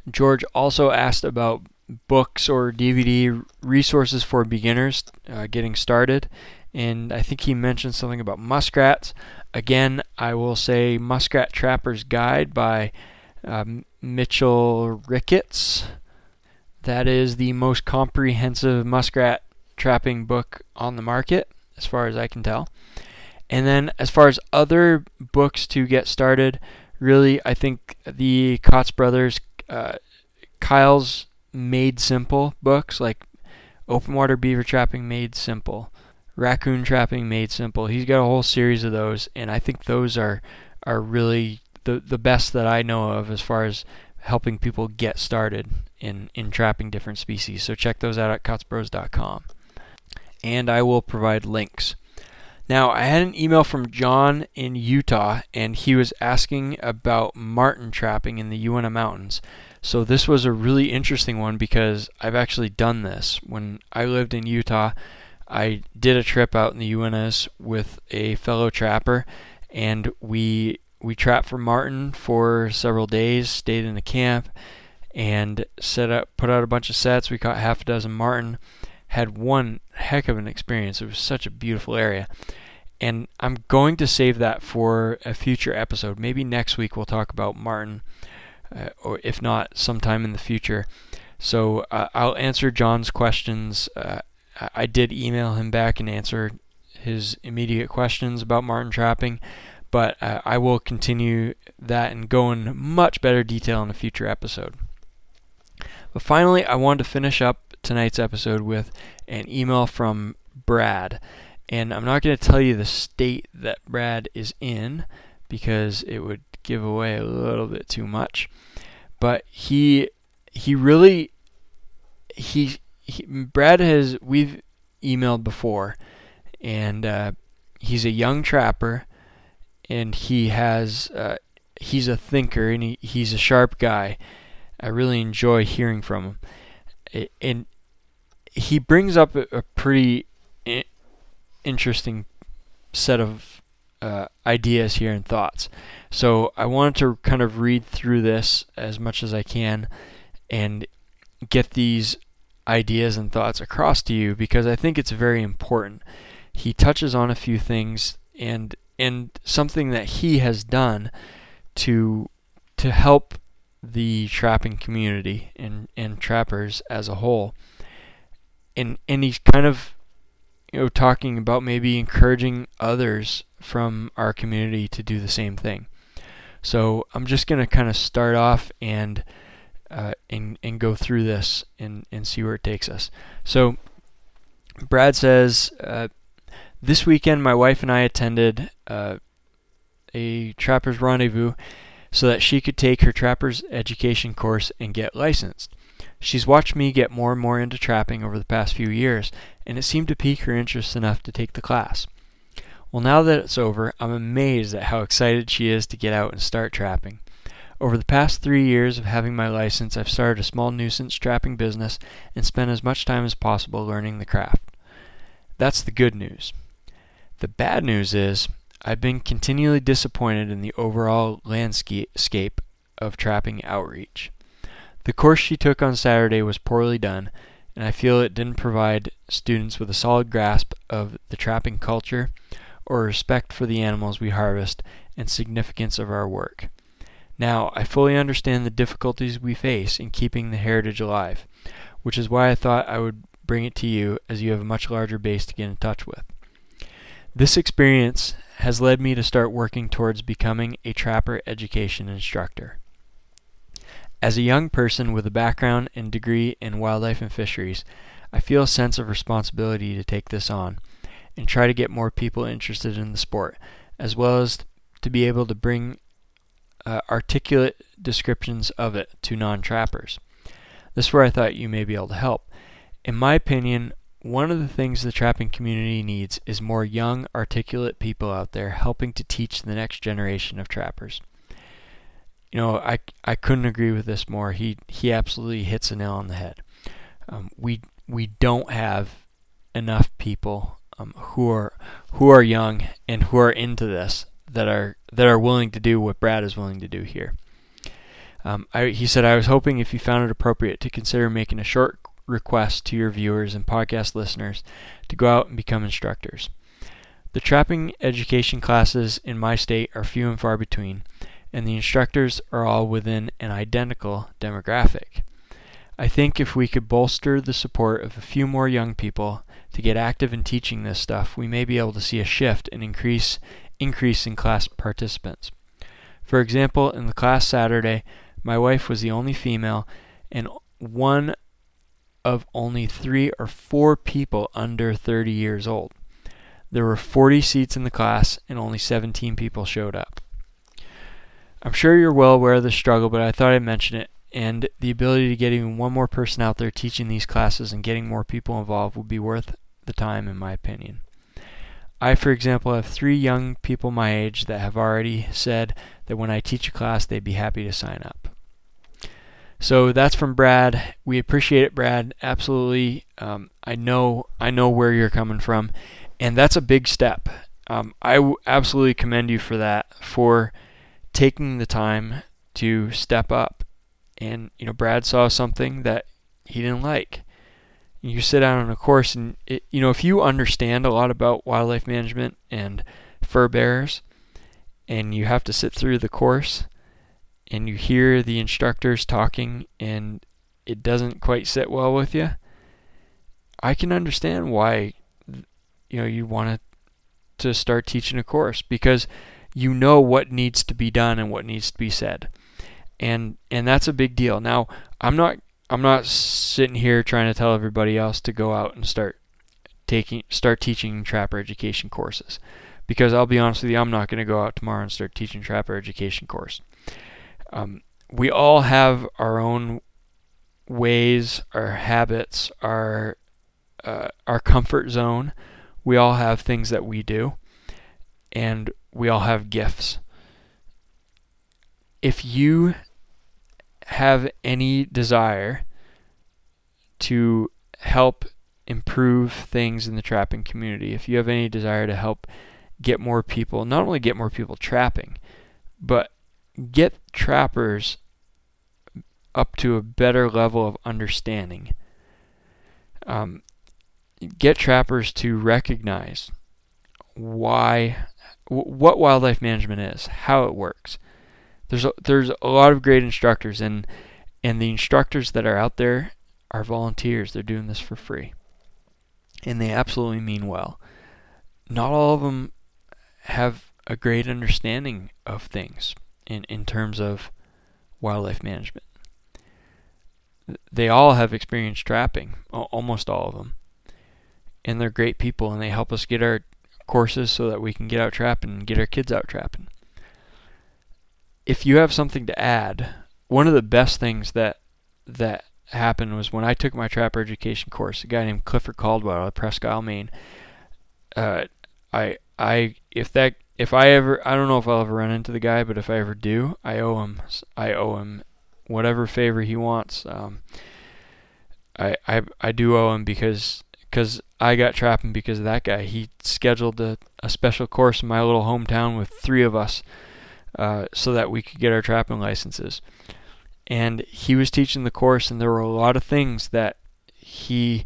George also asked about books or DVD resources for beginners getting started. And I think he mentioned something about muskrats. Again, I will say Muskrat Trappers Guide by Mitchell Ricketts. That is the most comprehensive muskrat trapping book on the market, as far as I can tell. And then as far as other books to get started, really I think the Kaatz Brothers, Kyle's Made Simple books, like Open Water Beaver Trapping Made Simple, Raccoon Trapping Made Simple. He's got a whole series of those, and I think those are really the best that I know of as far as helping people get started in trapping different species. So check those out at KaatzBros.com. And I will provide links. Now, I had an email from John in Utah, and he was asking about marten trapping in the Uinta Mountains. So this was a really interesting one because I've actually done this. When I lived in Utah, I did a trip out in the Uintas with a fellow trapper, and we trapped for marten for several days, stayed in a camp, and put out a bunch of sets. We caught half a dozen marten, had one heck of an experience. It was such a beautiful area. And I'm going to save that for a future episode. Maybe next week we'll talk about marten, or if not, sometime in the future. So I'll answer John's questions. I did email him back and answer his immediate questions about marten trapping, but I will continue that and go in much better detail in a future episode. But finally, I wanted to finish up tonight's episode with an email from Brad. And I'm not going to tell you the state that Brad is in because it would give away a little bit too much. But Brad has, we've emailed before, and he's a young trapper, and he has, he's a thinker, and he's a sharp guy. I really enjoy hearing from him. And he brings up a pretty interesting set of ideas here and thoughts. So I wanted to kind of read through this as much as I can and get these ideas and thoughts across to you because I think it's very important. He touches on a few things and something that he has done to help the trapping community and trappers as a whole. And he's kind of, you know, talking about maybe encouraging others from our community to do the same thing. So I'm just going to kind of start off and go through this and see where it takes us. So Brad says, This weekend, my wife and I attended a trapper's rendezvous so that she could take her trapper's education course and get licensed. She's watched me get more and more into trapping over the past few years, and it seemed to pique her interest enough to take the class. Well, now that it's over, I'm amazed at how excited she is to get out and start trapping. Over the past 3 years of having my license, I've started a small nuisance trapping business and spent as much time as possible learning the craft. That's the good news. The bad news is, I've been continually disappointed in the overall landscape of trapping outreach. The course she took on Saturday was poorly done, and I feel it didn't provide students with a solid grasp of the trapping culture or respect for the animals we harvest and significance of our work. Now, I fully understand the difficulties we face in keeping the heritage alive, which is why I thought I would bring it to you, as you have a much larger base to get in touch with. This experience has led me to start working towards becoming a trapper education instructor. As a young person with a background and degree in wildlife and fisheries, I feel a sense of responsibility to take this on and try to get more people interested in the sport, as well as to be able to bring articulate descriptions of it to non-trappers. This is where I thought you may be able to help. In my opinion, one of the things the trapping community needs is more young, articulate people out there helping to teach the next generation of trappers. You know, I couldn't agree with this more. He absolutely hits a nail on the head. We don't have enough people who are young and who are into this, that are willing to do what Brad is willing to do here. He said, I was hoping if you found it appropriate to consider making a short request to your viewers and podcast listeners to go out and become instructors. The trapping education classes in my state are few and far between, and the instructors are all within an identical demographic. I think if we could bolster the support of a few more young people to get active in teaching this stuff, we may be able to see a shift and increase in class participants. For example, in the class Saturday, my wife was the only female and one of only 3 or 4 people under 30 years old. There were 40 seats in the class and only 17 people showed up. I'm sure you're well aware of the struggle, but I thought I'd mention it, and the ability to get even one more person out there teaching these classes and getting more people involved would be worth the time, in my opinion. I, for example, have 3 young people my age that have already said that when I teach a class, they'd be happy to sign up. So that's from Brad. We appreciate it, Brad. Absolutely. I know where you're coming from, and that's a big step. I absolutely commend you for that, for taking the time to step up. And, you know, Brad saw something that he didn't like. You sit down on a course, and it, you know, if you understand a lot about wildlife management and fur bearers, and you have to sit through the course, and you hear the instructors talking, and it doesn't quite sit well with you, I can understand why, you know, you want to start teaching a course, because you know what needs to be done and what needs to be said, and that's a big deal. Now, I'm not sitting here trying to tell everybody else to go out and start teaching trapper education courses, because I'll be honest with you, I'm not going to go out tomorrow and start teaching trapper education course. We all have our own ways, our habits, our comfort zone. We all have things that we do, and we all have gifts. If you have any desire to help improve things in the trapping community, if you have any desire to help get more people, not only get more people trapping, but get trappers up to a better level of understanding, get trappers to recognize what wildlife management is, how it works. There's a lot of great instructors, and the instructors that are out there are volunteers. They're doing this for free, and they absolutely mean well. Not all of them have a great understanding of things in terms of wildlife management. They all have experience trapping, almost all of them, and they're great people, and they help us get our courses so that we can get out trapping and get our kids out trapping. If you have something to add, one of the best things that happened was when I took my trapper education course, a guy named Clifford Caldwell at Presque Isle, Maine. I don't know if I'll ever run into the guy, but if I ever do, I owe him whatever favor he wants. I do owe him because I got trapping because of that guy. He scheduled a special course in my little hometown with three of us, so that we could get our trapping licenses. And he was teaching the course, and there were a lot of things that he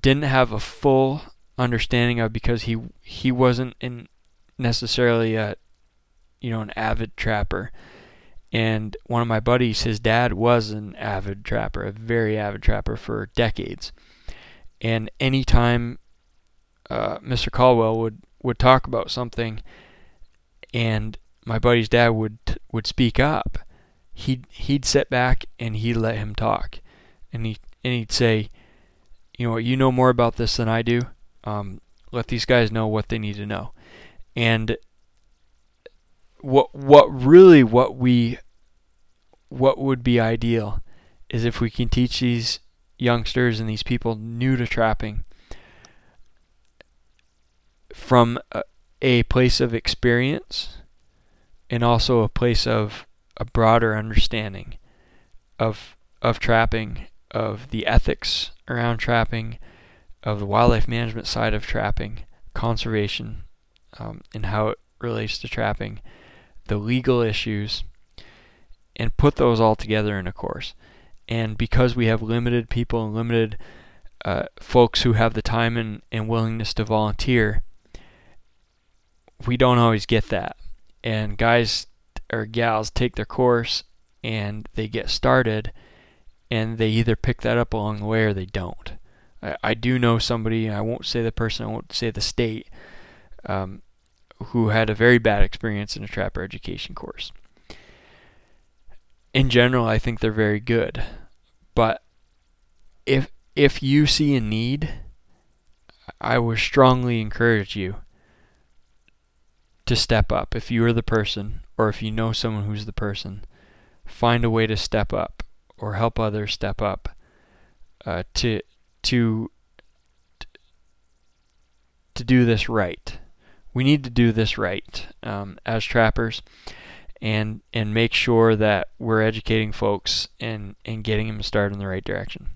didn't have a full understanding of because he wasn't necessarily an avid trapper. And one of my buddies, his dad was an avid trapper, a very avid trapper for decades. And anytime Mr. Caldwell would talk about something, and my buddy's dad would speak up, he'd sit back and he'd let him talk, and he'd say, you know what, you know more about this than I do. Let these guys know what they need to know. And what would be ideal is if we can teach these youngsters and these people new to trapping from a place of experience and also a place of a broader understanding of trapping, of the ethics around trapping, of the wildlife management side of trapping, conservation, and how it relates to trapping, the legal issues, and put those all together in a course. And because we have limited people and limited folks who have the time and willingness to volunteer, we don't always get that. And guys or gals take their course and they get started, and they either pick that up along the way or they don't. I do know somebody, I won't say the person, I won't say the state, who had a very bad experience in a trapper education course. In general, I think they're very good, but if you see a need, I would strongly encourage you to step up. If you are the person, or if you know someone who's the person, find a way to step up or help others step up to do this right. We need to do this right as trappers, and make sure that we're educating folks and getting them started in the right direction.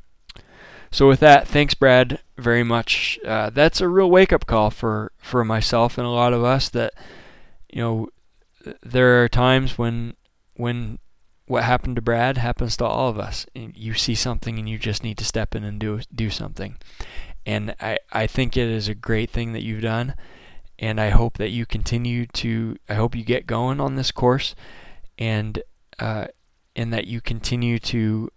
So with that, thanks, Brad, very much. That's a real wake-up call for myself and a lot of us that, you know, there are times when what happened to Brad happens to all of us. And you see something and you just need to step in and do something. And I think it is a great thing that you've done. And I hope that you I hope you get going on this course, and that you continue to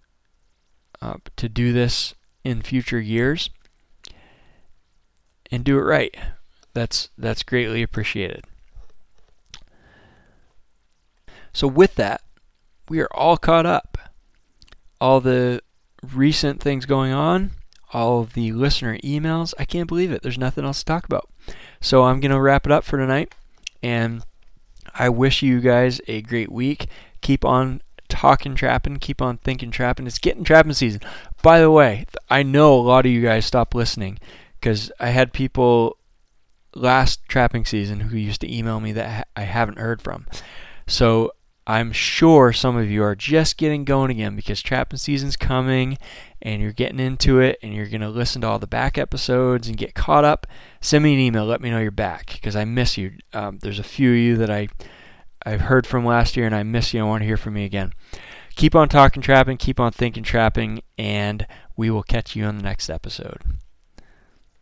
do this in future years and do it right. That's greatly appreciated. So with that, we are all caught up. All the recent things going on, all of the listener emails. I can't believe it. There's nothing else to talk about. So I'm going to wrap it up for tonight, and I wish you guys a great week. Keep on talking trapping. Keep on thinking trapping. It's getting trapping season. By the way, I know a lot of you guys stopped listening because I had people last trapping season who used to email me that I haven't heard from. So I'm sure some of you are just getting going again because trapping season's coming and you're getting into it and you're going to listen to all the back episodes and get caught up. Send me an email. Let me know you're back because I miss you. There's a few of you that I've heard from last year and I miss you. I want to hear from you again. Keep on talking trapping. Keep on thinking trapping. And we will catch you on the next episode.